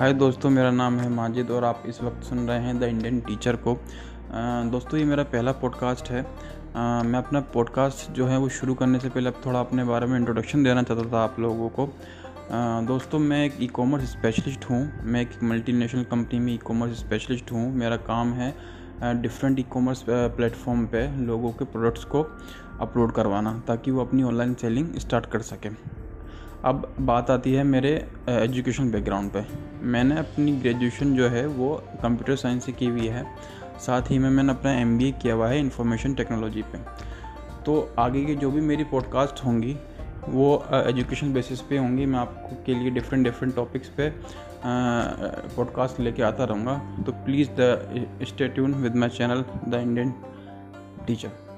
हाय दोस्तों, मेरा नाम है माजिद और आप इस वक्त सुन रहे हैं द इंडियन टीचर को। दोस्तों, ये मेरा पहला पॉडकास्ट है। मैं अपना पॉडकास्ट जो है वो शुरू करने से पहले अब थोड़ा अपने बारे में इंट्रोडक्शन देना चाहता था आप लोगों को। दोस्तों, मैं एक ई कॉमर्स स्पेशलिस्ट हूँ। मैं एक मल्टीनेशनल कंपनी में ई कॉमर्स स्पेशलिस्ट हूँ। मेरा काम है डिफरेंट ई कॉमर्स प्लेटफॉर्म पे लोगों के प्रोडक्ट्स को अपलोड करवाना ताकि वो अपनी ऑनलाइन सेलिंग स्टार्ट कर सकें। अब बात आती है मेरे एजुकेशन बैकग्राउंड पे। मैंने अपनी ग्रेजुएशन जो है वो कंप्यूटर साइंस से की हुई है। साथ ही में मैंने अपना MBA किया हुआ है इंफॉर्मेशन टेक्नोलॉजी पे। तो आगे के जो भी मेरी पॉडकास्ट होंगी वो एजुकेशन बेसिस पे होंगी। मैं आपको के लिए डिफरेंट टॉपिक्स पे पॉडकास्ट लेके आता रहूँगा। तो please stay tune with my channel the Indian teacher.